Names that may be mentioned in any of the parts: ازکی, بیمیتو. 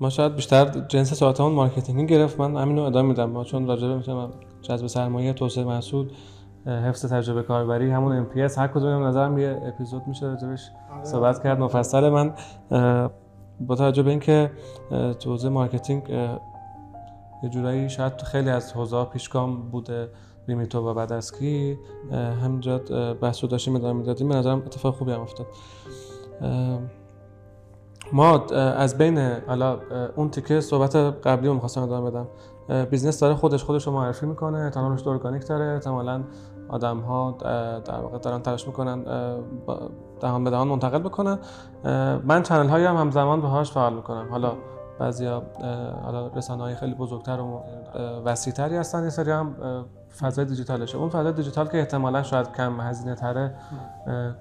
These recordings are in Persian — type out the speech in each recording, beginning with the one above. ما شاید بیشتر جنس ساعتمون مارکتینگ گرفت. من همین رو ادامه میدم. ما چون راجع به مثلا جذب سرمایه، توسعه محصول، حفظ تجربه کاربری، همون ام پی اس، هر کدوم به نظرم یه اپیزود میشه راجعش صحبت کرد مفصل. من با توجه به اینکه تو حوزه مارکتینگ یه جورایی شاید خیلی از حوزه‌ها پیشگام بوده بیمیتو و بعد ازکی، همینجا بحث رو داشتیم ادامه میدادیم، به نظرم اتفاق خوبی هم افتاد. ما از بین حالا اون تیکه صحبت قبلی رو می‌خواستم ادامه بدم. بیزنس داره خودش رو معرفی میکنه، احتمالش ارگانیک داره، احتمالاً آدم‌ها در واقع دارن تلاش میکنن دهان به دهان منتقل بکنن. من چنل هایی هم همزمان بهاش فعال میکنم. حالا بعضیا رسانه‌های خیلی بزرگتر و وسیع‌تری هستن، یه سری هم فضای دیجیتالشه. اون فضای دیجیتال که احتمالاً شاید کم هزینه تره،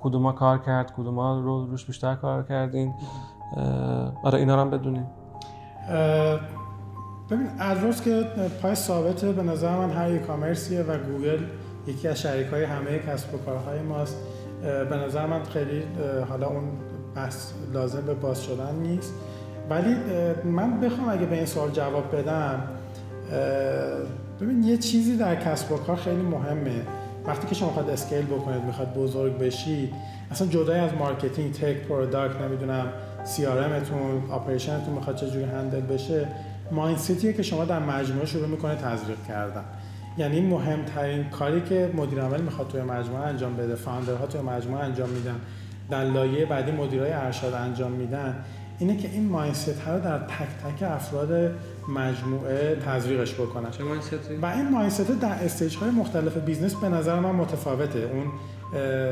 کدوما کار کرد، کدوما رو روش بیشتر کار کردین، برای اینا رو هم بدونیم. ببین از روز که پای ثابته به نظر من هر ای کامرسیه و گوگل یکی از شریک‌های همه کسب و کارهای ماست. به نظر من خیلی حالا اون بحث لازم به باز شدن نیست، ولی من بخوام اگه به این سوال جواب بدم، ببین یه چیزی در کسب و کار خیلی مهمه. وقتی که شما میخواد اسکیل بکنید، میخواد بزرگ بشید، اصلا جدای از مارکتینگ، تک، پروداکت، نمیدونم سی آر ام تون، اپریشن تون میخواد چه جوری هندل بشه، مایندسیتیه که شما در مجموعه شروع میکنه تزریق کردن. یعنی مهمترین کاری که مدیر عامل میخواد توی مجموعه انجام بده، فاوندرها توی مجموعه انجام میدن، در لایه بعدی مدیرای ارشد انجام میدن، اینه که این مایندست ها رو در تک تک افراد مجموعه تزریقش بکنن. چه مایندستی؟ و این مایندست در استیج‌های مختلف بیزنس به نظر من متفاوته. اون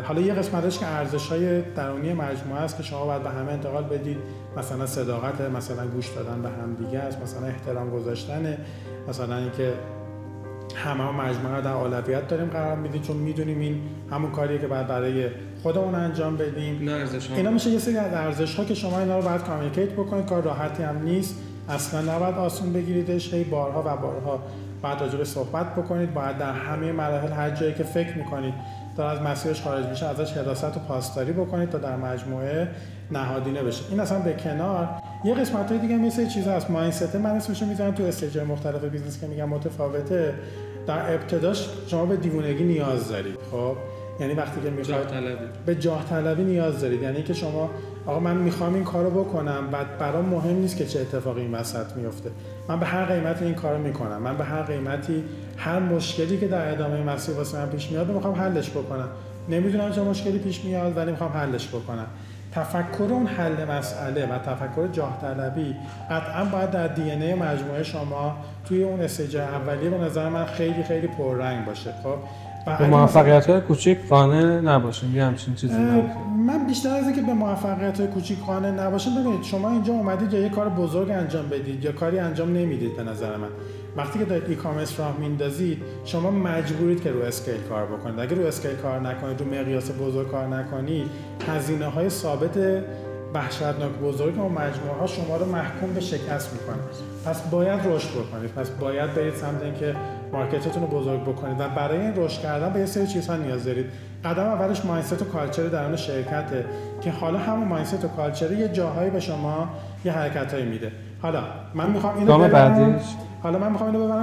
حالا یه قسمتش که ارزش‌های درونی مجموعه است که شما باید به همه انتقال بدید، مثلا صداقت، مثلا گوش دادن به همدیگه است، مثلا احترام گذاشتن، مثلا اینکه همه مجموعه رو در اولویت داریم قرار میدیم چون میدونیم این همون کاریه که باید برای خودمون انجام بدیم. اینا میشه یه سری از ارزش‌ها که شما اینا رو باید کامیکیت بکنید. کار راحتی هم نیست، اصلا نباید آسون بگیریدش، هی بارها و بارها باید راجع به صحبت بکنید، باید در همه مراحل هر جایی که فکر میکنید داره از مسیرش خارج میشه ازش حراست و پاسداری بکنید تا در مجموعه نهادینه بشه. این اصلا به کنار، یه قسمت‌های دیگه مثل چیزا هست. مایندست من اسمش رو میذارم تو استیج‌های مختلف بیزنس که میگم متفاوته. در ابتداش شما به دیوونگی نیاز دارید، خب یعنی وقتی که میخواید به جاه طلبی نیاز دارید، یعنی که شما آقا من میخوام این کارو بکنم، بعد برام مهم نیست که چه اتفاقی این وسط میفته، من به هر قیمتی این کارو میکنم، من به هر قیمتی هر مشکلی که در ادامه مسیر واسه من پیش میاد میخوام حلش بکنم. نمیدونم چه مشکلی پیش میاد ولی میخوام حلش بکنم. تفکر اون حل مسئله و تفکر جاه طلبی قطعا باید در دی ان ای مجموعه شما توی اون استیج اولیه به نظر من خیلی خیلی پررنگ باشه. خب به موفقیت‌های کوچیک قانع نباشیم، یه همچین چیزی نباشه. من بیشتر از اینکه به موفقیت‌های کوچیک قانع نباشم، ببینید شما اینجا اومدید یا یه کار بزرگ انجام بدید یا کاری انجام نمیدید. به نظر من وقتی که دارید ای کامرس راه میندازید، شما مجبورید که رو اسکیل کار بکنید. اگه رو اسکیل کار نکنید، رو مقیاس بزرگ کار نکنید، هزینه‌های ثابت وحشتناک بزرگ اون مجموعه‌ها شما رو محکوم به شکست می‌کنه. پس باید رشد بکنید، پس باید برید سمت اینکه مارکتتون رو بزرگ بکنید و برای این رشد کردن به یه سری چیزها نیاز دارید. قدم اولش مایندست و کالچر درون شرکته که حالا همون مایندست و کالچر یه جاهایی به شما یه حرکتایی میده. حالا من می‌خوام اینو ببرم،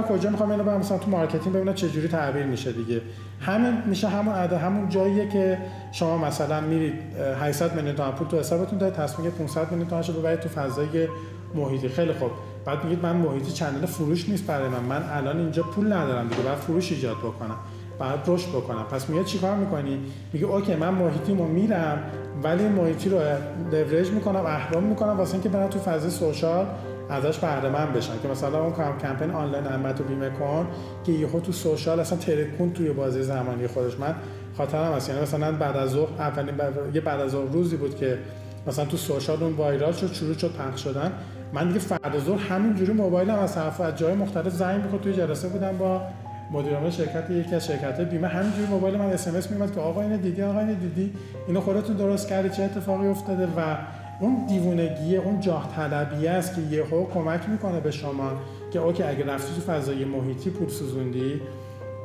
کجا می‌خوام اینو ببرم، مثلا تو مارکتینگ ببینم چه جوری تعبیر میشه دیگه. همین میشه همون جاییه که شما مثلا میرید 800 میلیون تومان پول تو حسابتون دارید، تصمیم 500 میلیون تومنشو ببرید تو فضای محیطی. خیلی خوب، بعد میگید من محیطی چندان فروش نیست برای من الان اینجا پول ندارم دیگه، باید فروش ایجاد بکنم، باید رشد بکنم. پس میاد چیکار میکنی؟ میگه اوکی من محیطیمو میرم ولی محیطی رو لورج میکنم، اهرم میکنم واسه اینکه برن تو فضای سوشال ازش بهره مند بشن، که مثلا اون کمپین آنلاین امت و بیمه کن که یهو تو سوشال اصلا ترکون توی بازی زمانی خودش. من خاطرم هست یعنی مثلا بعد از ظهر اولین بعد از ظهر روزی بود که مثلا تو سوشال اون وایرال شد، شروع شد پخش شدن. من دیگه فردا ظهر همینجوری موبایلم از طرف از جای مختلف زنگ می‌خورد. توی جلسه بودم با مدیر عامل شرکت یکی از شرکت‌های بیمه، همینجوری موبایل من اس ام اس میومد که آقا اینو دیدی اینو خودتون درست کردی، چه اتفاقی افتاده. و اون دیوونگیه، اون جاه طلبیه است که یهو کمک میکنه به شما که اوکی اگه رفتی تو فضای محیطی پول سوزوندی،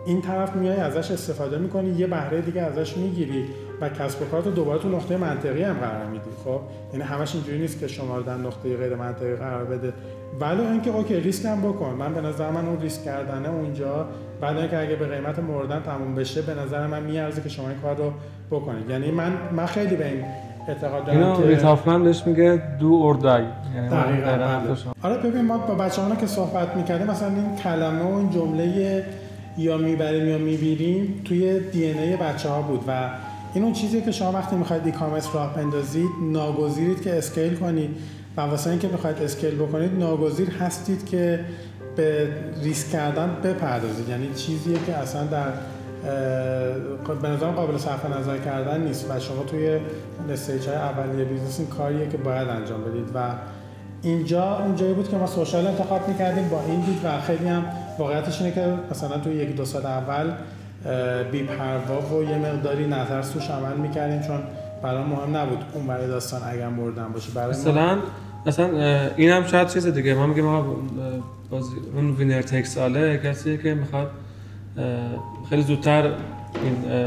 این طرف میای ازش استفاده میکنی، یه بهره دیگه ازش میگیری، و کسب و کار رو دوباره تو نقطه منطقی هم قرار میدی. خب یعنی همش اینجوری نیست که شما رو در نقطه غیر منطقی قرار بده، ولی اینکه اوکی ریسک هم بکن. من به نظر من اون ریسک کردنه اونجا، بعد اینکه اگه به قیمت موردن تموم بشه به نظر من میارزه که شما این کار رو بکنید. یعنی من خیلی به این اعتقاد دارم که ریتافمن بهش میگه دو اور دای. یعنی دقیقاً. آره ببین ما با بچه‌ها که صحبت می‌کردیم مثلا این کلمه و این جمله یا میبریم یا میبیریم توی دی ان ای بچه‌ها بود و این اون چیزیه که شما وقتی میخواید ای کامرس راه بندازید ناگزیرید که اسکیل کنید و واسه اینکه میخواید اسکیل بکنید ناگزیر هستید که به ریسک کردن بپردازید. یعنی چیزیه که اصلا در به نظرم قابل صرف نظر کردن نیست و شما توی استیج‌های اولیه بیزنس این کاریه که باید انجام بدید و اینجا اونجایی بود که ما سوشال انتخاب می‌کردیم با این دید و خیلی هم واقعیتش اینه که مثلا توی 1-2 سال اول بی‌پروا و یه مقداری نظرس توش عمل می‌کردیم چون برای مهم نبود اون برای داستان اگر مردن باشه. برای مثلا این هم شاید چیز دیگه ما میگیم آقا اون وینر تکس آله کسیه که میخواد خیلی زودتر این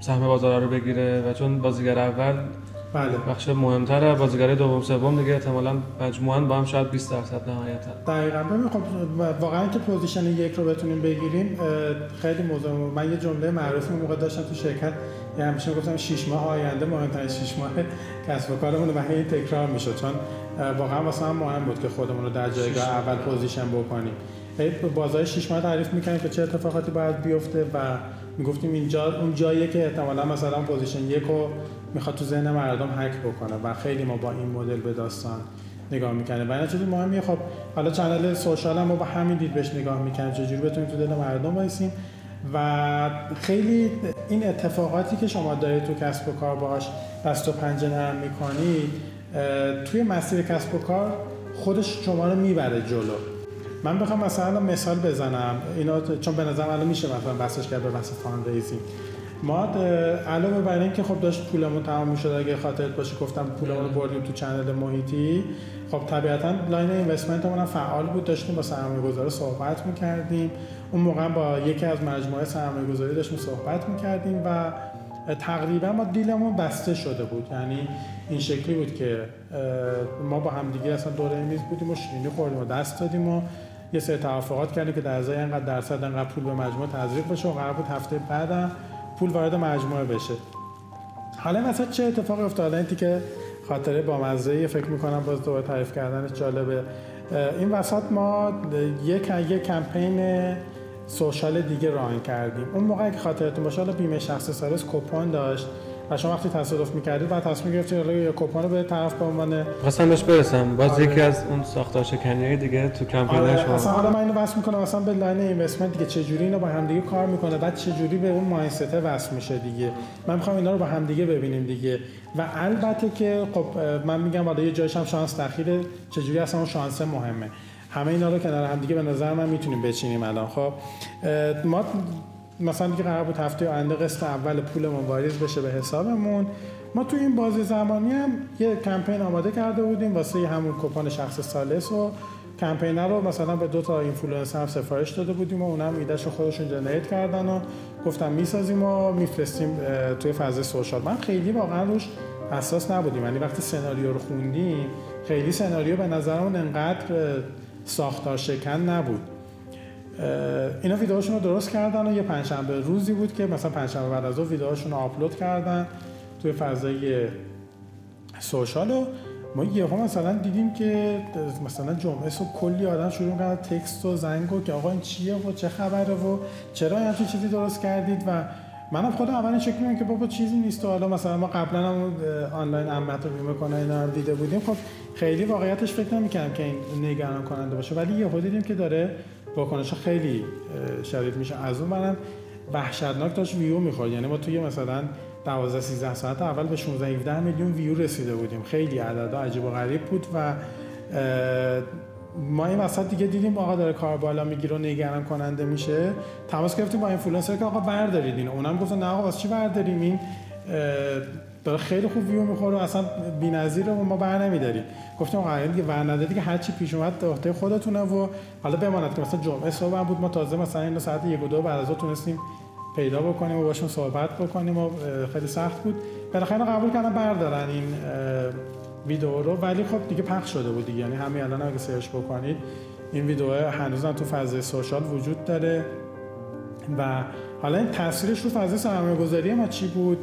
سهم بازار رو بگیره و چون بازیگر اول بخش مهمتره، بازیگر دوم سوم دیگه احتمالاً مجموعاً با هم شاید 20% نهایتاً. دقیقاً. ببین خب واقعاً که پوزیشن یک رو بتونیم بگیریم خیلی موضوع. من یه جمله معروف موقع داشتم تو شرکت یه همیشه گفتم 6 ماه آینده مهمترین 6 ماه کسب و کارمون رو هی تکرار میشه چون واقعاً واسه هم مهم بود که خودمون رو در جایگاه اول پوزیشن بکنیم. بازار 6 ماه تعریف می‌کنه که چه اتفاقاتی باید بیفته و میگفتیم اینجا اون جاییه که احتمالاً مثلا پوزیشن 1 رو میخواد تو ذهن مردم هک بکنه و خیلی ما با این مدل به داستان نگاه میکنیم و این چیز مهمیه. خب حالا چنل سوشال هم ما با همین دید بهش نگاه میکنیم چجوری بتونیم تو دل مردم وایسیم و خیلی این اتفاقاتی که شما دارید تو کسب و کار باهاش دست و پنجه نرم میکنید توی مسیر کسب و کار خودش شما رو میبره جلو. من بخوام مثلا مثال بزنم اینا چون به نظرم الان میشه مثلا بحثش کرد به بحث فاندریزینگ. ما علاوه بر این که خب داشت پولمون تمام میشد اگه خاطرت باشه گفتم پولمون رو بردیم تو چنل محیطی، خب طبیعتاً لاین اینوستمنتمون هم فعال بود، داشتیم با سرمایه‌گذار صحبت می‌کردیم. اون موقع با یکی از مجموعه سرمایه‌گذاری داشتیم صحبت می‌کردیم و تقریباً ما دیلمون بسته شده بود. یعنی این شکلی بود که ما با همدیگه اصلا دوره میز بودیم و شیرینی خوردیم و دست دادیم و یه سری توافقات کردیم که در ازای اینقدر درصد انقدر پول به مجموعه تزریق بشه و قرار بود هفته بعدم پول وارد مجموعه بشه. حالا مثلا چه اتفاقی افتاد؟ این تیکه خاطره با مزه فکر می‌کنم باز دوباره تعریف کردنش جالبه. این وسط ما یک کمپین سوشال دیگه ران کردیم. اون موقع که خاطرتون باشه حالا بیمه شخصی سالس کوپن داشت و شما وقتی تصادف می‌کردید بعد تصمیم گرفتید حالا کوپن رو به طرف به عنوان مثلا بهش برسم باز یکی از اون ساختار شکنیای دیگه تو کمپینش بود. مثلا حالا من اینو واسه می‌کنم مثلا به لاین اینوستمنت دیگه چجوری اینا با هم دیگه کار می‌کنه، بعد چجوری به اون مایندست وصل میشه دیگه. من می‌خوام اینا رو با هم دیگه ببینیم دیگه و البته که خب من میگم حالا یه جایش هم شانس تأخیره، چجوری اصلا اون شانس مهمه. همه اینا رو کنار هم دیگه به نظر من می‌تونیم بچینیم الان. خب ما مثلا دیگه قرار بود هفته آینده قسط اول پولمون واریز بشه به حسابمون. ما تو این بازه زمانی هم یه کمپین آماده کرده بودیم واسه همون کوپن شخص ثالث و کمپینر رو مثلا به 2 تا اینفلوئنسر هم سفارش داده بودیم و اونم ایدهشو خودشون جنریت کردن و گفتم میسازیم و میفرستیم توی فاز سوشال. من خیلی واقعا روش حساس نبودیم، یعنی وقتی سناریو رو خوندیم خیلی سناریو به نظرمون انقدر ساختار شکن نبود. اینا ویدئوشون رو درست کردن و یه پنجشنبه روزی بود که مثلا پنجشنبه بعد از اون ویدئوشون رو آپلود کردن توی فضای سوشال و ما یهو مثلا دیدیم که مثلا جمعه صبح کلی آدم شروع کردن تکست و زنگ و که آقا این چیه و چه خبره و چرا این چیزی درست کردید و منم خودم اولین شکلی میگم که بابا چیزی نیست و حالا مثلا ما قبلا هم آنلاین امنیت رو بیمه کنه اینا رو دیده بودیم. خب خیلی واقعیتش فکر نمی‌کردم که این نگران کننده باشه ولی یهو دیدیم که داره واکنش‌ها خیلی شدید میشه. از اون منم وحشتناک داشت ویو می‌خورد، یعنی ما توی مثلا 12-13 ساعت اول به 16-17 میلیون ویو رسیده بودیم. خیلی عددا عجیب و غریب بود و ما این وسط دیگه دیدیم آقا داره کار بالا میگیره و نگران کننده میشه. تماس گرفتیم با اینفلوئنسر که آقا بردارید اینو. اونم گفت نه آقا واسه چی برداریم، این داره خیلی خوب ویو می‌خوره و اصلا بی‌نظیره و ما برنمی‌داریم. گفتم آقا دیگه برندادی که هر چی پیش اومد داخته خودتونه و حالا بماند که مثلا جمعه صبح بود ما تازه مثلا اینو ساعت 1 و 2 بعد از ظهر تونستیم پیدا بکنیم و باشون صحبت بکنیم و خیلی سخت بود. بالاخره قبول کردن بردارن این ویدیو رو، ولی خب دیگه پخش شده بود دیگه، یعنی همین الان اگه سرچ بکنید این ویدیو هنوزم تو فضای سوشال وجود داره. و حالا این تاثیرش رو فضای سرمایه‌گذاری ما چی بود؟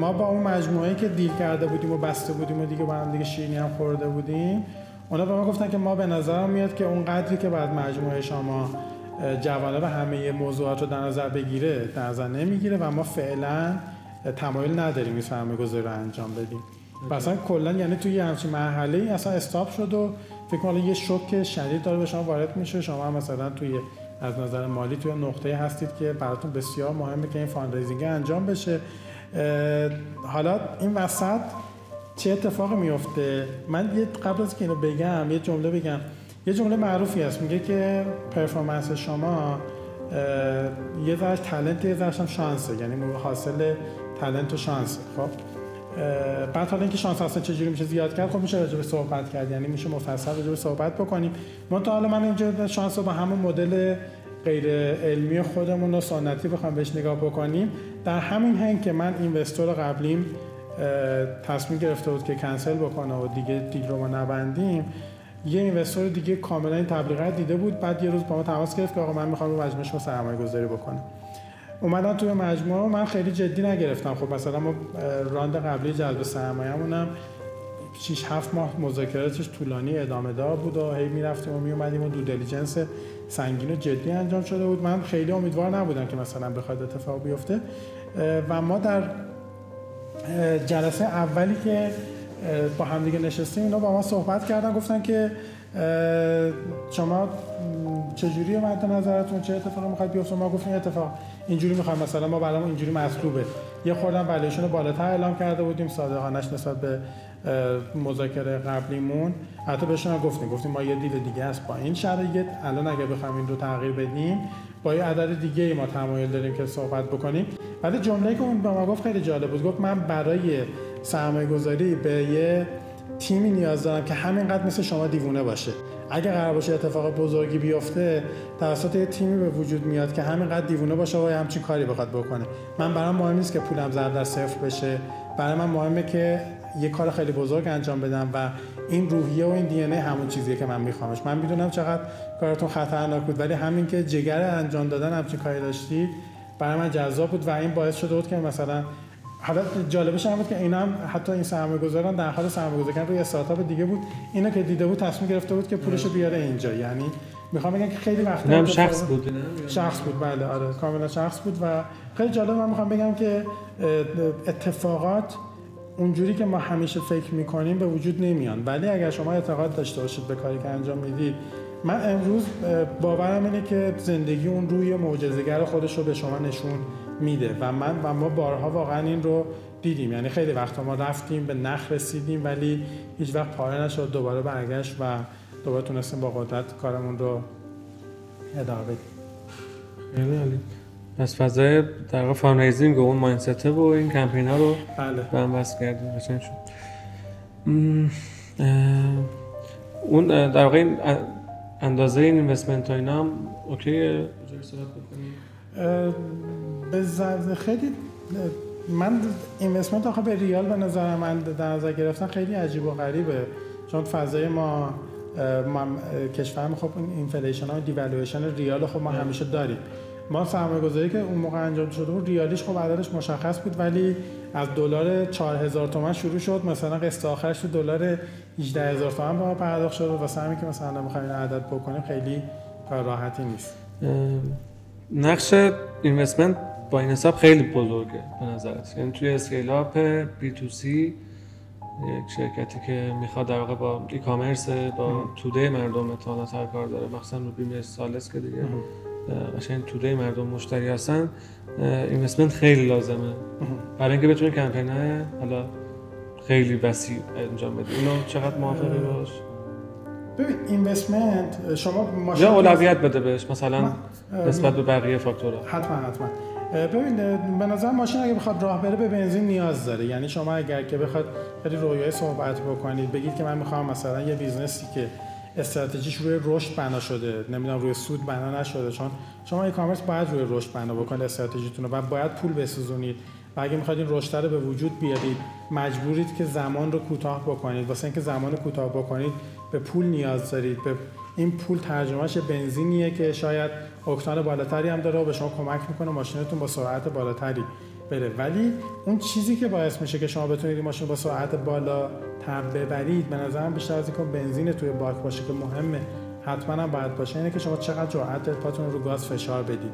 ما با اون مجموعه‌ای که دیل کرده بودیم و بسته بودیم و دیگه با هم دیگه شیرینی هم خورده بودیم، اونا به ما گفتن که ما به نظر میاد که اون قدری که بعد مجموعه شما جوانب همه موضوعات رو در نظر بگیره در نظر نمیگیره و ما فعلا تمایل نداریم این سرمایه‌گذاری رو انجام بدیم. مثلا کلا یعنی توی همچین مرحله‌ای اصلا استاپ شد و فکر کنم یه شوک شدید داره به شما وارد میشه. شما مثلا توی از نظر مالی توی نقطه‌ای هستید که براتون بسیار مهمه که این فاندریزینگ انجام بشه. حالا این وسط چه اتفاقی میفته؟ من یه قبل از که اینو بگم یه جمله معروفی هست، میگه که پرفورمنس شما یه ذره تالنت یه ذره هم شانسه، یعنی حاصل تالنت و شانسه. خب بعد حالا اینکه شانس اصلا چجوری میشه زیاد کرد، خب میشه راجع به صحبت کرد، یعنی میشه مفصل راجع به صحبت بکنیم. من تا حالا اینجا شانس رو با همون مدل غیر علمی خودمون و سنتی بخوام بهش نگاه بکنیم. در همین هنگ که من اینوستور قبلیم تصمیم گرفته بود که کنسل بکنه و دیگه رو ما نبندیم، یه اینوستور دیگه کاملا این تبلیغات دیده بود. بعد یه روز با ما تماس گرفت که آقا من میخوام به مجموعه شما سرمایه‌گذاری بکنم. اومدن توی مجموعه و من خیلی جدی نگرفتم. خب مثلا ما راند قبلی جذب سرمایه‌مونم 6 7 ماه مذاکراتش طولانی ادامه دار بود و هی میرفتیم و میومدیم و دو دیلیجنس سنگین و جدی انجام شده بود. من خیلی امیدوار نبودم که مثلا بخواد اتفاق بیفته. و ما در جلسه اولی که با هم دیگه نشستیم اینا با ما صحبت کردن، گفتن که شما چجوریه مد نظرتون، چه اتفاقی میخواد بیفته؟ ما گفتیم اتفاق اینجوری میخوام، مثلا ما برامون اینجوری مطلوبه. یه خوردن ولیوشن رو بالاتر اعلام کرده بودیم صادقانش نسبت به مذاکره قبلیمون. حتی بهشون گفتیم ما یه دید دیگه است با این شرایط، الان اگه بخوایم این رو تغییر بدیم با یه عدد دیگه ما تمایل داریم که صحبت بکنیم. بعد جمله‌ای که اون به ما گفت خیلی جالب بود، گفت من برای سرمایه‌گذاری به یه تیمی نیاز دارم که همینقدر مثل شما دیوونه باشه. اگه قرار باشه اتفاق بزرگی بیفته توسط یه تیمی به وجود میاد که همینقدر دیوونه باشه و همچین کاری بخواد بکنه. من برام مهم نیست که پولم زرد در صفر بشه، برای من مهمه که یه کار خیلی بزرگ انجام بدم و این روحیه و این دی ان ای همون چیزیه که من میخوامش. من میدونم چقدر کارتون خطرناک بود، ولی همین که جگر انجام دادن همچین کاری داشتی برای من جذاب بود و این باعث شده بود که مثلا حالا جالبش هم بود که اینا هم حتی این سرمایه‌گذاران در حال سرمایه‌گذاری کردن روی استارتاپ دیگه بود، اینا که دیده بود تصمیم گرفته بود که پولشو بیاره اینجا. یعنی میخوام بگم که خیلی وقت هم شخص بود، شخص بود، بله آره کاملا شخص بود. و خیلی جالب، من میخوام بگم که اتفاقات اونجوری که ما همیشه فکر میکنیم به وجود نمیان، ولی اگر شما اعتقاد داشته باشید به کاری که انجام میدید، من امروز باورم اینه که زندگی اون روی معجزه‌گر خودش رو به شما نشون میده. و من و ما بارها واقعا این رو دیدیم، یعنی خیلی وقتا ما رفتیم به نخ رسیدیم ولی هیچ وقت پاره نشد، دوباره برگشت و دوباره تونستیم با قدرت کارمون رو ادامه بدیم. خیلی عالی. پس فضای در واقع فاندریزینگ و اون مایندست و این کمپین ها رو به هم وصل کردیم. قشنگ شد. اون در واقع اندازه این اینوستمنت ها اینا هم اوکیه؟ خیلی من اینوستمنت آخه به ریال به نظر من در نظر گرفتن خیلی عجیب و غریبه، چون فضای ما کشورم خب این اینفلیشن ها و دیوالویشن ریال خب ما همیشه داریم. ما سرمایه‌گذاری که اون موقع انجام شده بود ریالیش خب عددش مشخص بود، ولی از دلار 4000 تومان شروع شد، مثلا قسط آخرش تو دلار 18000 تومان به ما پرداخت شد. واسه همین که مثلا می‌خوایم این عدد بکنیم خیلی کار راحتی نیست. نقش اینوستمنت با این حساب خیلی بزرگه به نظرت؟ یعنی توی اسکیل آپ بی تو سی، یک شرکتی که میخواد در واقع با ای کامرس با توده مردم اطلاعات کار داره، مثلا رو بیمه سالس که دیگه عشان توده مردم مشتری هستن، اینوستمنت خیلی لازمه برای اینکه بتونه کمپینای حالا خیلی وسیع انجام بده. اینو چقدر موافقی باش؟ ببین اینوستمنت شما ماشین یا اولویت بده بهش مثلا نسبت به بقیه فاکتورها؟ حتما. ببین به نظر ماشین اگه بخواد راه بره به بنزین نیاز داره، یعنی شما اگر که بخواد خیلی رویایی صحبت بکنید بگید که من میخوام مثلا یه بیزنسی که استراتژیش روی رشد بنا شده، نمیدونم روی سود بنا نشده، چون شما ای کامرس باید روی رشد بنا بکنید استراتژیتون رو، باید پول بسوزونید و اگه میخواید این رشد رو به وجود بیارید مجبورید که زمان رو کوتاه بکنید. واسه اینکه زمان رو کوتاه بکنید به پول نیاز دارید، به این پول ترجمهش بنزینیه که شاید اکتان بالاتری هم داره و به شما کمک میکنه ماشینتون با سرعت بالاتری بره، ولی اون چیزی که باعث میشه که شما بتونید ماشین با سرعت بالا ببرید به نظرم بیشتر از اینکه بنزین توی باک باشه که مهمه حتما هم باید باشه اینه که شما چقدر جرأت دارید پاتون رو گاز فشار بدید.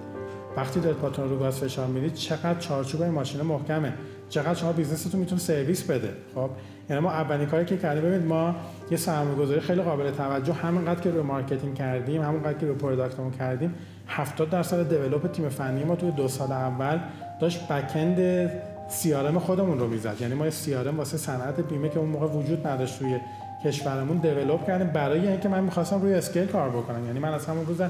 وقتی دارید پاتون رو گاز فشار میدید چقدر چارچوب ماشین محکمه، چقدر شما بیزنستون میتونه سرویس بده. خب یعنی ما اولین کاری که کردیم، ببینید ما یه سرمایه‌گذاری خیلی قابل توجه همینقدر که روی مارکتینگ کردیم، همونقدر که روی پروداکتمون کردیم، 70% دیولپ تیم فنی ما توی 2 سال اول داشت بکند CRM خودمون رو میزد. یعنی ما CRM واسه صنعت بیمه که اون موقع وجود نداشت توی کشورمون دیولپ کردیم برای اینکه من می‌خواستم روی اسکیل کار بکنم. یعنی من از همون روز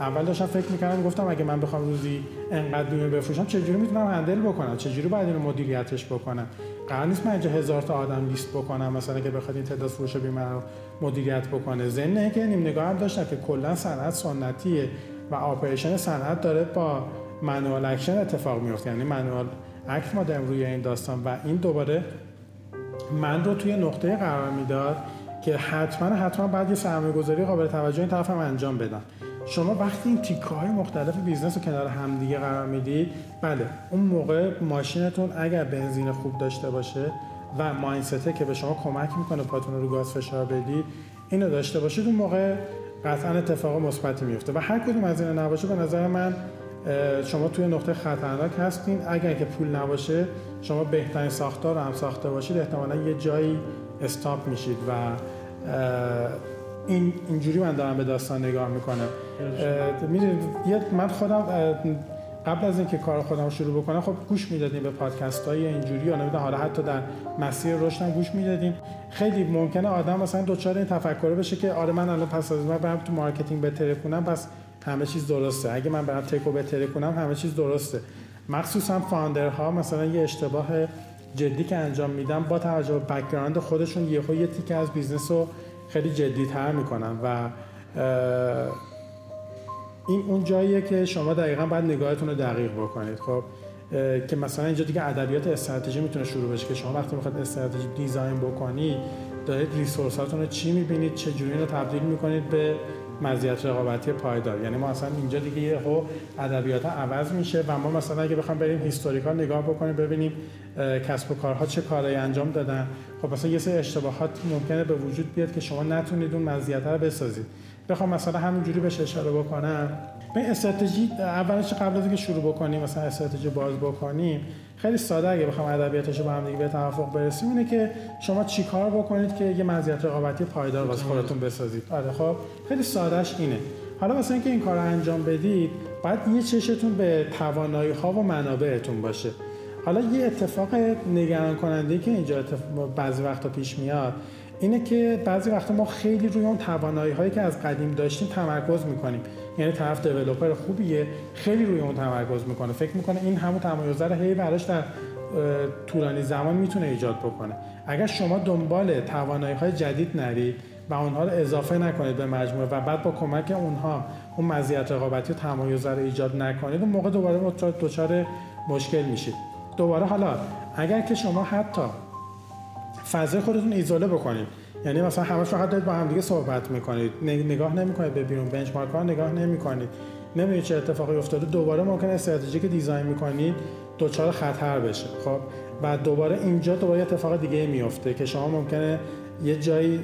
اول داشتم فکر می‌کردم، گفتم اگه من بخوام روزی انقدر بیمه بفروشم چجوری میتونم هندل بکنم، چجوری باید اینو مدیریتش بکنم. قرار نیست من اینجا 1000 تا آدم لیست بکنم مثلا که بخواد این تعداد فروش بیمه رو مدیریت بکنه. ضمن که نیم نگاهم داشتم که کلا صنعت سنتیه و آپریشن صنعت داره با منوال اکشن اتفاق میفته، یعنی منوال اکت ما داریم روی این داستان و این دوباره من رو توی نقطه قرار میداد که حتما بعد یه سرمایه‌گذاری قابل توجه این طرف هم انجام بدن. شما وقتی این تیکه‌های مختلف بیزنس رو کنار هم دیگه قرار میدید، بله اون موقع ماشینتون اگر بنزین خوب داشته باشه و مایندسته که به شما کمک میکنه پاتون رو گاز فشار بدید اینو داشته باشید، اون موقع قطعا اتفاق مثبتی میفته و هر کدوم از اینا نباشه به نظر من شما توی نقطه خطرناک هستین. اگر که پول نباشه شما بهترین ساختار رو هم ساخته باشید احتمالاً یه جایی استاپ میشید و اینجوری من دارم به داستان نگاه میکنم. میدونید من خودم قبل از اینکه کار خودم شروع بکنم خب گوش میدادیم به پادکست‌های اینجوری، نمیدونم حالا حتی در مسیر رشدم گوش میدادیم. خیلی ممکنه آدم مثلا دچار این تفکر بشه که آره من الان پس از من برم تو مارکتینگ بهتر کنم پس همه چیز درسته، اگه من برم تکو بهتر کنم همه چیز درسته. مخصوصا فاوندرها مثلا یه اشتباه جدی که انجام میدن با توجه به بک‌گراند خودشون یه تیکه از بیزنس رو خیلی جدی‌تر میکنن و این اون جاییه که شما دقیقاً باید نگاهتون رو دقیق بکنید. خب که مثلا اینجا دیگه ادبیات استراتژی میتونه شروع بشه که شما وقتی میخواید استراتژی دیزاین بکنید دارید ریسورساتون رو چی میبینید، چه جوری اینو تبدیل میکنید به مزیت رقابتی پایدار. یعنی ما اصلا اینجا دیگه یهو ادبیات عوض میشه و ما مثلا اگه بخوام بریم هیستوریکال نگاه بکنیم ببینیم کسب و کارها چه کارهایی انجام دادن، خب مثلا یه سری اشتباهات ممکنه به وجود بیاد که شما نتونید اون مزیت رو بسازید. بخوام مثلا همینجوری بهش اشاره بکنم، به استراتژی اولش قبل از اینکه شروع بکنیم مثلا استراتژی باز بکنیم خیلی ساده اگه بخوام ادبیاتش رو با هم دیگه به توافق برسیم اینه که شما چیکار بکنید که یه مزیت رقابتی پایدار واسه خودتون بسازید. آره خب خیلی سادهش اینه. حالا واسه اینکه این کارو انجام بدید باید یه چشتون به توانایی‌ها و منابعتون باشه. حالا یه اتفاق نگران کننده که اینجا بعضی وقتا پیش میاد اینه که بعضی وقتا ما خیلی روی اون توانایی‌هایی که از قدیم داشتیم تمرکز می‌کنیم. یعنی طرف دیولپر خوبیه، خیلی روی اون تمرکز می‌کنه، فکر می‌کنه این همون تمایز رو هی براش در طولانی زمان میتونه ایجاد بکنه. اگر شما دنبال توانایی‌های جدید نرید و اونها رو اضافه نکنید به مجموعه و بعد با کمک اونها اون مزیت رقابتی و تمایز رو ایجاد نکنید، اون موقع دوباره دچار مشکل میشید. دوباره حالا اگر که شما حتی فضای خودتون ایزوله بکنید، یعنی مثلا همه فقط دارید با هم دیگه صحبت میکنید، نگاه نمیکنید به بیرون، بنچمارک ها نگاه نمیکنید، نمیدونید چه اتفاقی افتاده، دوباره ممکنه استراتژی که دیزاین میکنید دچار خطر بشه. خب و دوباره اینجا دوباره اتفاق دیگه میفته که شما ممکنه یه جایی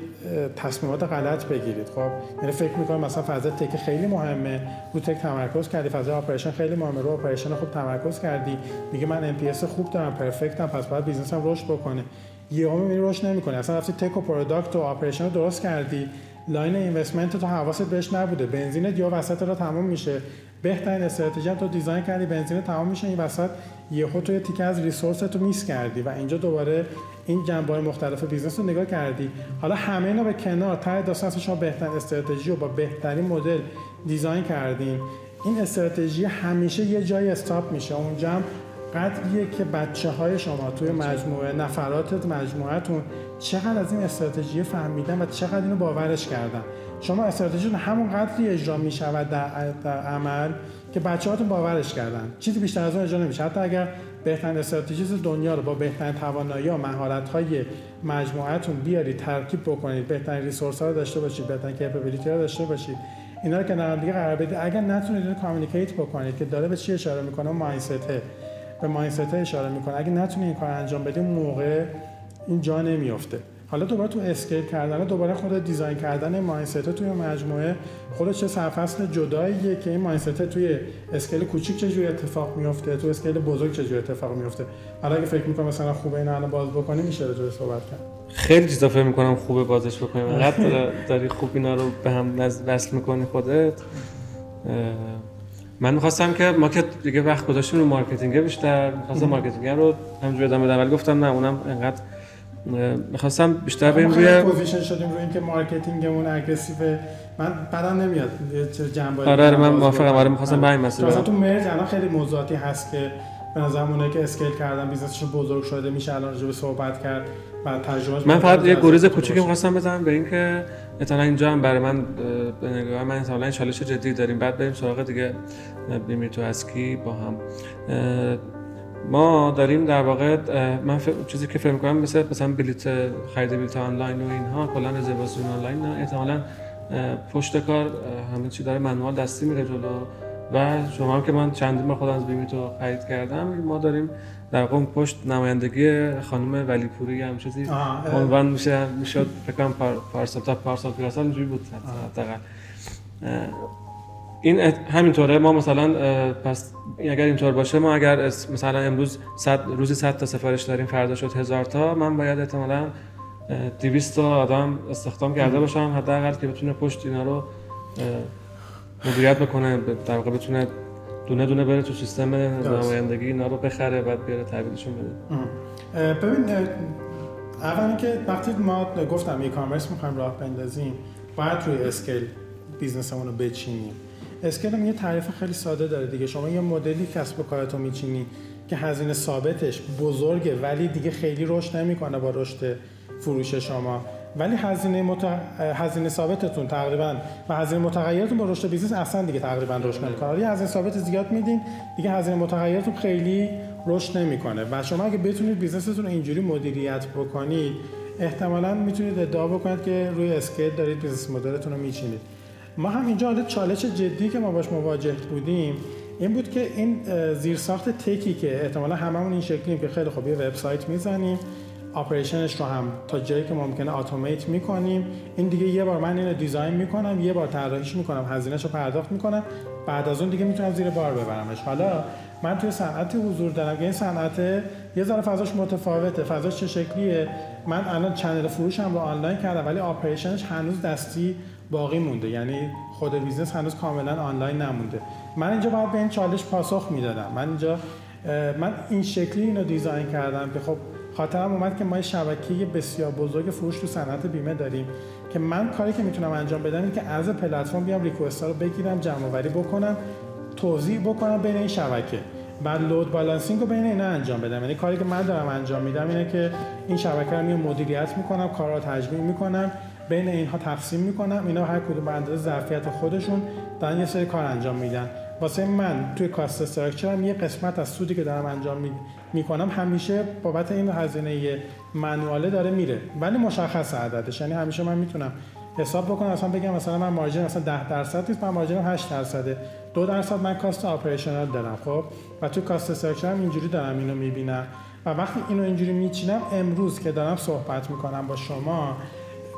تصمیمات غلط بگیرید. خب یعنی فکر میکنید مثلا فضای تک خیلی مهمه، رو تک تمرکز کردی، فضای آپریشن خیلی مهمه، رو آپریشن خوب تمرکز کردی، میگه من ام پی اس خوب دارم، پرفکتم، پس باید بیزنسم رشد بکنه. یه هم میبینی روش نمیکنه، اصلا رفتی تک و پروداکت و آپریشن رو درست کردی، لاین اینوستمنت تو حواست بهش نبوده، بنزینت یا وسط را تمام میشه، بهترین استراتژی تو دیزاین کردی بنزینت تمام میشه، این وسط یهو تو یه تیکه از ریسورست رو میس کردی و اینجا دوباره این جنبه‌های مختلف بیزنس رو نگاه کردی. حالا همه اینا به کنار، ته داستان شما بهترین استراتژی رو با بهترین مدل دیزاین کردین، این استراتژی همیشه یه جای استاپ میشه، اونجا قدریه که بچه های شما توی مجموعه، نفراتت، مجموعتون چقدر از این استراتژی فهمیدن و چقدر اینو باورش کردن. شما استراتژیتون همون قدری اجرا میشود در عمل که بچه‌هاتون باورش کردن. چیزی بیشتر از اون اجرا نمیشه. حتی اگر بهترین استراتژیست دنیا رو با بهترین توانایی‌ها، مهارت‌های مجموعتون بیارید، ترکیب بکنید، بهترین ریسورس‌ها رو داشته باشید، بهترین کپبیلیتی‌ها رو داشته باشید، اینا رو کنار هم دیگه قرار بدید. اگر نتونید اینو کامیونیکیت بکنید که داره به چی اشاره می‌کنه، به مایندست اشاره می‌کنه. اگه نتونید این کارو انجام بدید، موقع این جا نمی‌افته. حالا دوباره تو اسکیل کردن، دوباره خود دیزاین کردن مایندست توی مجموعه خودش چه سرفصل جداییه که این مایندست توی اسکیل کوچیک چجوری اتفاق میفته، تو اسکیل بزرگ چجوری اتفاق میفته. حالا اگه فکر می‌کنم مثلا خوبه اینو الان باز بکنیم، میشه راجع به صحبت کرد. خیلی چیزا فکر می‌کنم خوبه بازش بکنیم. انقدر داری خوب اینا رو به هم وصل می‌کنی خودت. من می‌خواستم که ما که دیگه وقت گذاشتیم رو مارکتینگ بیشتر، می‌خواستم مارکتینگ رو همینجوری ادامه بدم، ولی گفتم نه، اونم انقدر می‌خواستم بیشتر بریم روی پوزیشن شدیم روی اینکه مارکتینگمون اگریسیو. من بدم نمیاد چه جنبایی. آره من موافقم. آره می‌خواستم بریم مثلا مثلا تو مرج الان خیلی موضوعاتی هست که به نظرم اونایی که اسکیل کردن بیزنسشون بزرگ شده میشه الان راجع به صحبت کرد و تجربه. من فقط یه گریز کوچیکی می‌خواستم بزنم به اینکه مثلا اینجا هم برای من به نگاه من مثلا چالش جدی داریم، بعد بریم سراغ دیگه بیمیتو ازکی با هم. ما داریم در واقع من چیزی که فکر می‌کنم مثلا بلیت، خرید بلیت آنلاین و اینها، کلا رزرو آنلاین، احتمالاً پشت کار همه چی داره منوال دستی میره جلو و شما هم که من چند بار خودم از بیمیتو خرید کردم. ما داریم در واقع پشت نمایندگی خانم ولیپوری هم چیزی عنوان میشد فکر کنم پارسال اینجوری بود حداقل. این همینطوره. ما مثلا پس اگر اینطور باشه، ما اگر مثلا امروز 100 تا سفارش داریم، فردا شد 1000 تا، من باید احتمالاً 200 تا آدم استخدام کرده باشم حداقل که بتونه پشت اینا رو مدیریت بکنه، در واقع بتونه دونه دونه بره تو سیستم نمایندگی، اینا رو بخره و بعد بیاره تحویلشون بده. ببین اول اینکه وقتی ما گفتم ای کامرس می‌خوایم راه بندازیم، باید روی اسکیل بیزنسمون رو بچینیم. اسکیل هم یه تعریف خیلی ساده داره دیگه. شما یه مدلی کسب و کارتو میچینی که هزینه ثابتش بزرگه ولی دیگه خیلی رشد نمیکنه با رشد فروش شما، ولی هزینه ثابتتون تقریبا و هزینه متغیرتون با رشد بیزنس اصلا دیگه تقریبا رشد نمیکنه. یه هزینه ثابت زیاد میدین دیگه، هزینه متغیرتون خیلی رشد نمیکنه و شما اگه بتونید بیزنستون اینجوری مدیریت بکنید، احتمالاً میتونید ادعا بکنید که روی اسکیل دارید بیزنس مدلتون رو میچینید. ما هم اینجا حالا چالش جدی که ما باش مواجه بودیم این بود که این زیرساخت تکی که احتمالا هممون این شکلیم که خیلی خوب یه وبسایت میزنیم، آپریشنش رو هم تا جایی که ممکنه اتومات میکنیم، این دیگه یه بار من اینو دیزاین میکنم، یه بار طراحیش میکنم، هزینه‌شو پرداخت میکنم، بعد از اون دیگه میتونم زیر بار ببرمش. حالا من توی صنعتی حضور دارم که این صنعت یه ذره فضاش متفاوته. فضاش چه شکلیه؟ من الان چنل فروشم رو آنلاین کردم ولی آپریشنش هنوز دستی باقی مونده، یعنی خود بیزنس هنوز کاملا آنلاین نمونده. من اینجا باید به این چالش پاسخ میدادم. من این شکلی اینو دیزاین کردم که خب خاطرم اومد که ما یه شبکه بسیار بزرگ فروش تو صنعت بیمه داریم که من کاری که میتونم انجام بدم اینه که از پلتفرم بیام ریکوئست ها رو بگیرم، جمع آوری بکنم، توزیع بکنم بین این شبکه، بعد لود بالانسینگ رو بین اینا انجام بدم. یعنی کاری که من دارم انجام میدم اینه که این شبکه رو مدیریت میکنم، کارا رو تجمیع میکنم، بین اینها تقسیم میکنم، اینا هر کدوم به اندازه ظرفیت خودشون دارن یه سری کار انجام میدن. واسه من توی کاست استراکچرم یه قسمت از سودی که دارم انجام میکنم همیشه بابت این هزینه منواله داره میره، ولی مشخص عددش، یعنی همیشه من میتونم حساب بکنم، اصلا بگم مثلا من مارجین مثلا 10% نیست، من مارجینم 8%، 2% من کاست اپریشنال دارم. خب و توی کاست استراکچرم اینجوری دارم اینو میبینم و وقتی اینو اینجوری میچینم، امروز که دارم صحبت میکنم با شما،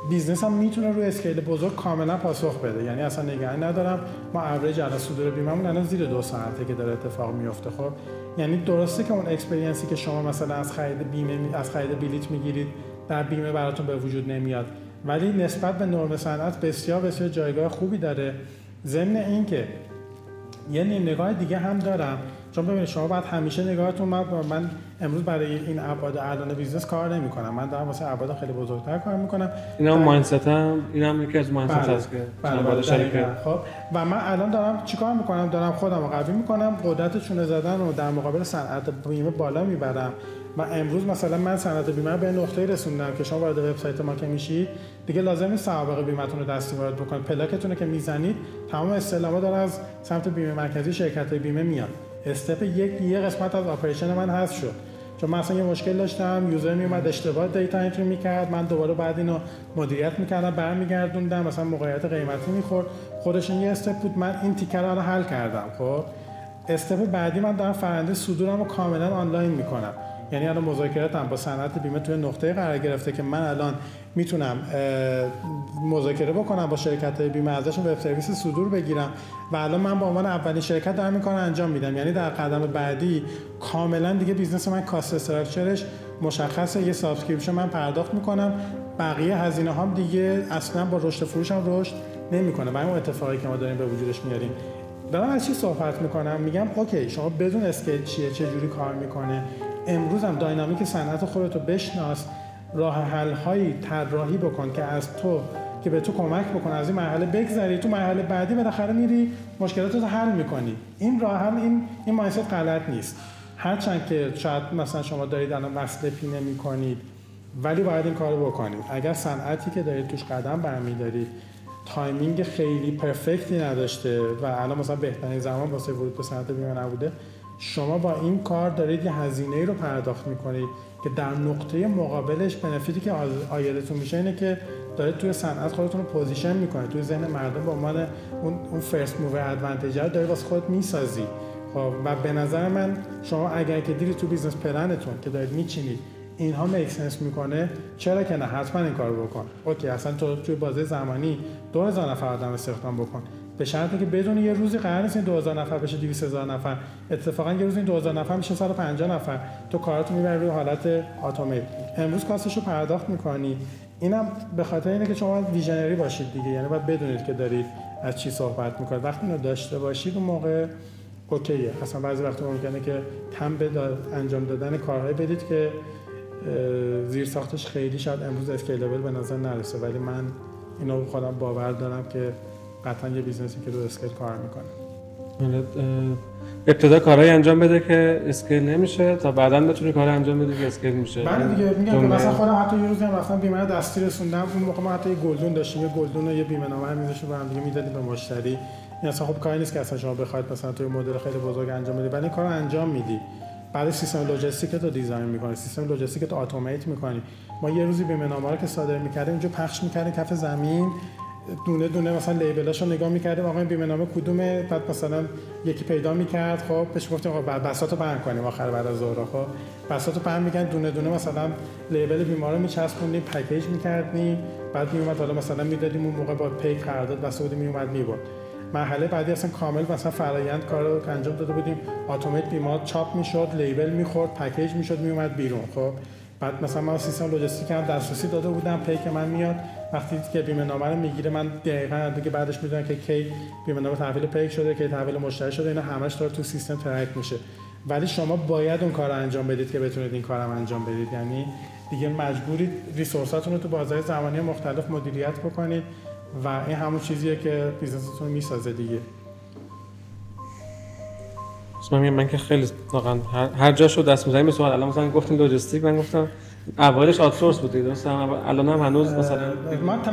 بیزنس هم میتونه روی اسکیل بزرگ کاملا پاسخ بده. یعنی اصلا نگرانی ندارم. ما اوریج الان سودور بیممون الان زیر 2 ساعته که داره اتفاق میفته. خب یعنی درسته که اون اکسپریانسی که شما مثلا از خرید بیمه، از خرید بلیت میگیرید در بیمه براتون به وجود نمیاد، ولی نسبت به نرم صنعت بسیار بسیار جایگاه خوبی داره. ضمن این که یه نیم نگاه دیگه هم دارم. چون ببینید شما باید همیشه نگاهتون، من امروز برای این ابعاد اعلان بیزنس کار نمی‌کنم، من دارم واسه ابعاد خیلی بزرگتر کار می‌کنم. اینا مایندستم، اینم یکی از مایندست هست که برای شرکت. خب و من الان دارم چیکار می‌کنم؟ دارم خودمو قوی می‌کنم، قدرت چونه زدن رو در مقابل صنعت بیمه بالا می‌برم. و امروز مثلا من صنعت بیمه رو به نقطه‌ای رسوندم که شما وارد وبسایت ما که میشید دیگه لازم نیست سوابق بیمه‌تون رو دستی وارد بکنید، پلاکتون رو که میزنید تمام استعلام‌ها داره از سمت بیمه مرکزی شرکت‌های بیمه میاد. استپ یک یه قسمت از آپریشن من هست شد، چون من اصلا یه مشکل داشتم، یوزر میومد اشتباه دیتا انتری میکرد، من دوباره بعد اینو مدیریت میکردم، برمیگردوندم، مثلا موقعیت قیمتی میخورد، خودش یه استپ بود، من این تیکر رو حل کردم. خب استپ بعدی من دارم فرآیند صدورم رو کاملا آنلاین میکنم، یعنی الان مذاکراتم با صنعت بیمه توی نقطه قرار گرفته که من الان میتونم مذاکره بکنم با شرکت‌های بیمه، ازشون وب سرویس صدور بگیرم و الان من به عنوان اولین شرکت دارم این کارو انجام میدم. یعنی در قدم بعدی کاملا دیگه بیزنس من کاست استراکچرش مشخصه، یه سابسکریپشن من پرداخت میکنم، بقیه هزینه هام دیگه اصلا با رشد فروشم رشد نمیکنه. برای اون اتفاقی که ما داریم به وجودش میاریم دارم از چی صحبت میکنم؟ میگم اوکی شما بدون اسکیل چیه، چه جوری کار میکنه، امروز هم داینامیک صنعت خودت رو بشناس، راه حل‌هایی طراحی بکن که از تو که به تو کمک بکنه از این مرحله بگذری، تو مرحله بعدی بالاخره میری مشکلاتت رو حل می‌کنی. این راه حل، این مایندست غلط نیست، هرچند که شاید مثلا شما دارید الان وصله پی نمی‌کنید ولی باید این کارو بکنید. اگر صنعتی که دارید توش قدم برمی‌دارید تایمینگ خیلی پرفکتی نداشته و الان مثلا بهترین زمان واسه ورود به صنعت بیمه نبوده، شما با این کار دارید یه هزینه‌ای رو پرداخت می‌کنید که در نقطه مقابلش بنفیتی که آیدتون میشه اینه که دارید توی صنعت خودتون رو پوزیشن می‌کنید، توی ذهن مردم با عنوان اون فرست موور ادوانتیج رو دارید واسه خودت می‌سازی. خب و به نظر من شما اگر که دیدید تو بیزنس پلنتون که دارید می‌چینید اینها میک سنس می‌کنه، چرا که نه، حتما این کارو بکن. اوکی اصلا تو توی بازه زمانی 2000 نفر آدم استخدام بکن، به شرطی که بدون یه روزی قرار نیست این 2000 نفر بشه 200000 نفر، اتفاقا یه روز این 2000 نفر میشه 150 نفر. تو کاراتو میبری روی حالت اتومات، امروز کاستشو پرداخت میکنی. اینم به خاطر اینه که شما ویژنری باشید دیگه، یعنی باید بدونید که دارید از چی صحبت میکنید. وقتی اینو داشته باشید اون موقع اوکیه. اصلا بعضی وقتا ممکنه که تم به انجام دادن کارهای بدید که زیر ساختش خیلی شاید امروز اسکیلبل به نظر نرسه، ولی من اینو خودم باور دارم که قطعاً یه بیزنسی که رو اسکیل کار میکنه ابتدا کارهایی انجام بده که اسکیل نمیشه تا بعداً بتونی کارهایی انجام بده که اسکیل میشه. من دیگه میگم که مثلا خودم حتی یه روزی هم رفتم بیمه دستی رسوندم، اون موقع ما حتی یه گلدون داشتیم، یه گلدون و یه بیمه نامه میذاشتیم و هم دیگه میدادیم به مشتری. این اصلا خب کاری نیست که اصلا شما بخواید مثلا توی مدل خیلی بزرگ انجام بدی، ولی کارو انجام میدی. بعد سیستم لوجستیک رو دیزاین میکنی، سیستم لوجستیک رو اتومات میکنی. ما یه روزی بیمه نامه رو که صادر میکردیم اونجا پخش میکردیم کف زمین، دونه دونه مثلا لیبلاشو نگاه می‌کردیم، آقا این بیمه نامه کدومه، بعد مثلا یکی پیدا می‌کرد، خب بهش گفتیم آقا بساطو بند کنیم آخر بعد از ظهر، خب بساطو بند می‌کردن، دونه دونه مثلا لیبل بیمار رو می‌چسبوندیم، پکیج می‌کردیم، بعد میومد حالا مثلا میدادیم اون موقع با پیک قرارداد بساطی میومد میبرد. مرحله بعدی اصلا کامل مثلا فرآیند کارو انجام داده بودیم، اتومات بیمار چاپ می‌شد، لیبل می‌خورد، پکیج می‌شد، میومد بیرون. خب بعد مثلا من سیستم لوجستیک هم دسترسی داده بودم، پیک من میاد وقتی که بیمه نامه رو میگیره من دقیقاً دیگه بعدش میدونم که کی بیمه نامه تحویل پیک شده، کی تحویل مشتری شده، اینا همش داره تو سیستم ترک میشه. ولی شما باید اون کارو انجام بدید که بتونید این کارم انجام بدید، یعنی دیگه مجبورید ریسورساتون رو تو بازه زمانی مختلف مدیریت بکنید و این همون چیزیه که بیزنستون میسازه دیگه. من که خیلی واقعا هر جاشو دست می‌زنم به سوال. الان مثلا گفتین لوجستیک، من گفتم اولش آوتسورس بود دیگه، الان هم هنوز مثلا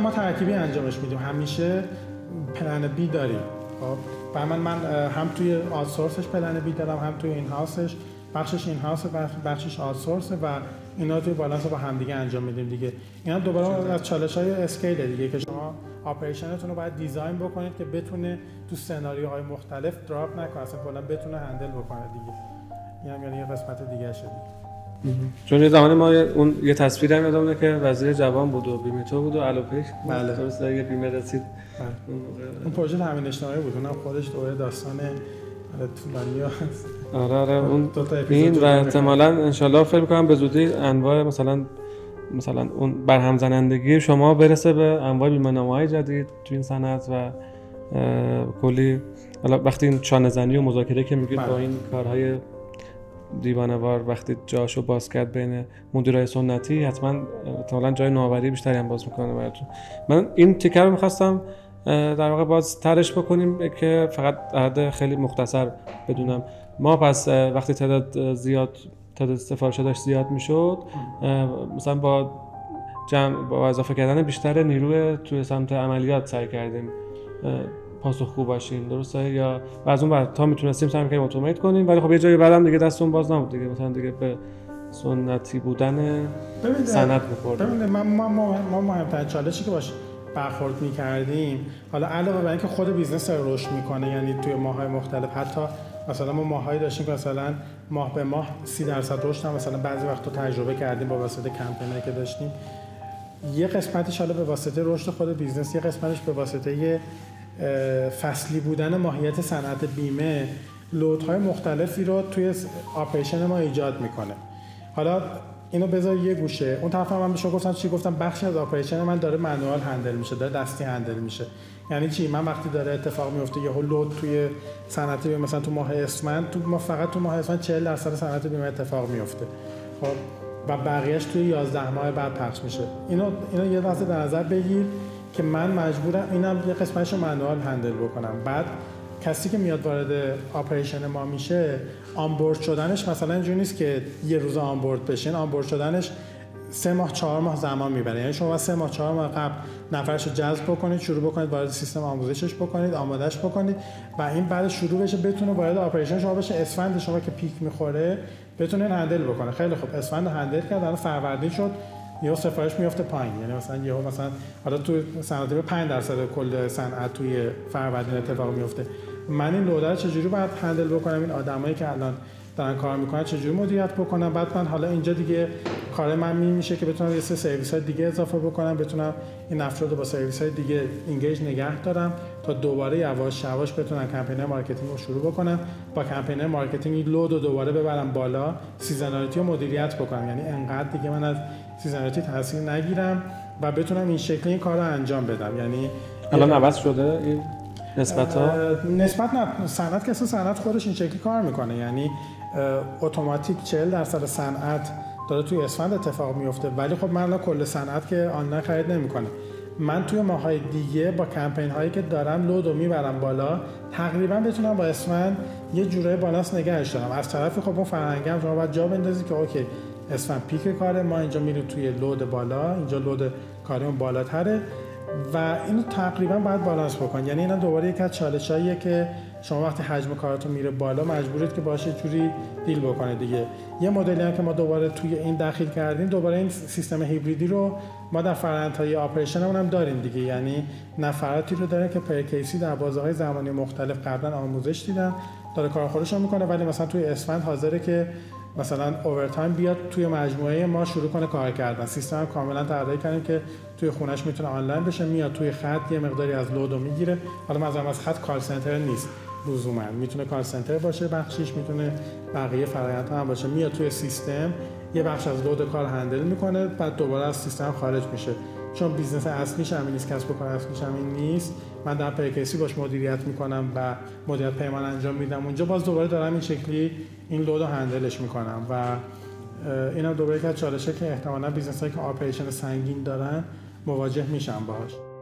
ما ترکیبی انجامش میدیم، همیشه پلن بی داریم. خب برای من هم توی آوتسورسش پلن بی دارم، هم توی این هاوسش، بخشش این هاوس بخشش آوتسورس و اینا توی بالانس با هم دیگه انجام میدیم دیگه. اینا دوباره از چالش‌های اسکیل دیگه که شما آپریشنتون رو باید دیزاین بکنید که بتونه تو سناریوهای مختلف دراپ نکنه، اصلا کلا بتونه هندل بکنه دیگه. اینم یعنی یه قسمت دیگه شد. چون یه زمان ما اون یه تصویری هم یادمونه که وزیر جوان بود و بیمیتو بود و الوپیک درست دیگه بیمه رسید. اون پروژه تامین اجتماعی بود، اونم خودش دوره داستان طولانی است. آره اون این و احتمالاً ان شاءالله فکر می‌کنم به زودی انواع مثلا اون برهم زنندگی شما برسه به انواع بیمه‌نامه‌های جدید تو این صنعت و کلی حالا وقتی این چانه زنی و مذاکره که میگید با این کارهای دیوانه‌وار وقتی جاشو باز کرد بین مدیرای سنتی حتما احتمالاً جای نوآوری بیشتری هم باز میکنه براتون. من این تیکه رو می‌خواستم در واقع باز ترش بکنیم که فقط عدد خیلی مختصر بدونم. ما پس وقتی تعداد سفارش‌ها داشت زیاد میشد، مثلا با اضافه کردن بیشتر نیروی توی سمت عملیات سعی کردیم پاسخگو باشیم، درسته؟ یا از اون بعد تا میتونستیم سعی کردیم اتومات کنیم، ولی خب یه جایی بعدم دیگه دستون باز نبود دیگه، مثلا دیگه به سنتی بودن سند می‌خورد. ببینید ما مهمترین چالشی که باشه برخورد می‌کردیم، حالا علاوه بر اینکه خود بیزنس رو رشد می‌کنه، یعنی توی ماه‌های مختلف حتی مثلا ما ماهایی داشتیم که مثلا ماه به ماه 30% رشد هم مثلا بعضی وقتا تجربه کردیم با واسطه کمپینایی که داشتیم. یه قسمتش حالا به واسطه رشد خود بیزنس، یه قسمتش به واسطه فصلی بودن ماهیت صنعت بیمه لودهای مختلفی رو توی آپریشن ما ایجاد میکنه. حالا اینو بذار یه گوشه، اون طرف من بهش گفتم چی؟ گفتم بخشی از آپریشن من داره منوال هندل میشه، داره دستی هندل میشه. یعنی چی؟ من وقتی داره اتفاق میفته یهو لود توی صنعت بیمه، مثلا تو ماه اسفند، ما فقط تو ماه اسفند 40% صنعت بیمه اتفاق میفته، خب، و بقیهش توی 11 ماه بعد پخش میشه. اینو یه لحظه در نظر بگیر که من مجبورم اینم یه قسمتشو منوال هندل بکنم. بعد کسی که میاد وارد آپریشن ما میشه، آنبورد شدنش مثلا اینجوری نیست که یه روز آنبورد بشین، آنبورد شدنش 3-4 ماه زمان میبره. یعنی شما 3-4 ماه قبل نفرشو جذب بکنید، شروع بکنید وارد سیستم آموزشش بکنید، آمادهش بکنید و این بعد شروع بشه بتونه وارد آپریشن شما بشه. اسفند شما که پیک میخوره بتونه هندل بکنه. خیلی خوب، اسفند هندل کرد، الان فروردین شد یهو سفارش میفته پایین. یعنی مثلا یهو مثلا حالا تو صنعت به 5% کل صنعت توی فروردین اتفاق میفته. من این لوده رو چجوری باید هندل بکنم؟ این آدمایی که الان دارن کار میکنن چجوری مدیریت بکنم؟ بعد من حالا اینجا دیگه کار من میشه که بتونم یه سری سرویس‌های دیگه اضافه بکنم، بتونم این افراد رو با سرویس‌های دیگه اینگیج نگه دارم تا دوباره یواش یواش بتونم کمپین مارکتینگ رو شروع بکنم، با کمپین مارکتینگ لود رو دوباره ببرم بالا، سیزنالیتی رو مدیریت بکنم. یعنی انقدر دیگه من از سیزنالیتی تاثیر نگیرم و بتونم این شکلی این کارو انجام بدم. یعنی الان عوض شده این نسبت نه، صنعت که اصلا صنعت خودش این شکلی کار میکنه. یعنی اتوماتیک 40% صنعت داره توی اسفند اتفاق میفته، ولی خب من الان کل صنعت که آنلاین خرید نمیکنه، من توی ماهای دیگه با کمپین هایی که دارم لودو میبرم بالا، تقریبا بتونم با اسفند یه جوره بالانس نگهش دارم. از طرفی خب اون فرهنگم شما باید جا بندازی که اوکی اسفند پیک کاره ما، اینجا میریم توی لود بالا، اینجا لود کارمون بالاتره و اینو تقریبا باید بالانس بکن. یعنی اینا دوباره یک از چالشاییه که شما وقتی حجم کارتون میره بالا مجبورید که باشه جوری دیل بکنه دیگه. یه مدلی هم که ما دوباره توی این داخل کردیم، دوباره این سیستم هیبریدی رو ما در فرآیندهای آپریشنمون هم داریم دیگه. یعنی نفراتی رو داریم که پرکیسی در بازه‌های زمانی مختلف قبلا آموزش دیدن، داره کار خودش رو میکنه، ولی مثلا توی اسفند حاضره که مثلا اوورتایم بیاد توی مجموعه ما شروع کنه کار کردن. سیستم هم کاملا طراحی کردیم که توی خونش میتونه آنلاین بشه، میاد توی خط یه مقداری از لودو میگیره. حالا مثلا از خط کال سنتر نیست لزوما، میتونه کال سنتر باشه بخشش، میتونه بقیه فرآیندها هم باشه، میاد توی سیستم یه بخش از لود کار هندل میکنه، بعد دوباره از سیستم خارج میشه. چون بیزنس اصلیش همین نیست، کسب و کار اصلیش همین نیست، من در پرکیسی باش مدیریت میکنم و مدیریت پیمان انجام میدم، اونجا باز دوباره دارم این شکلی این لود رو هندلش میکنم. و اینم دوباره یک چالشه که احتمالاً بیزنس‌هایی که آپریشن سنگین دارن مواجه میشن باهاش.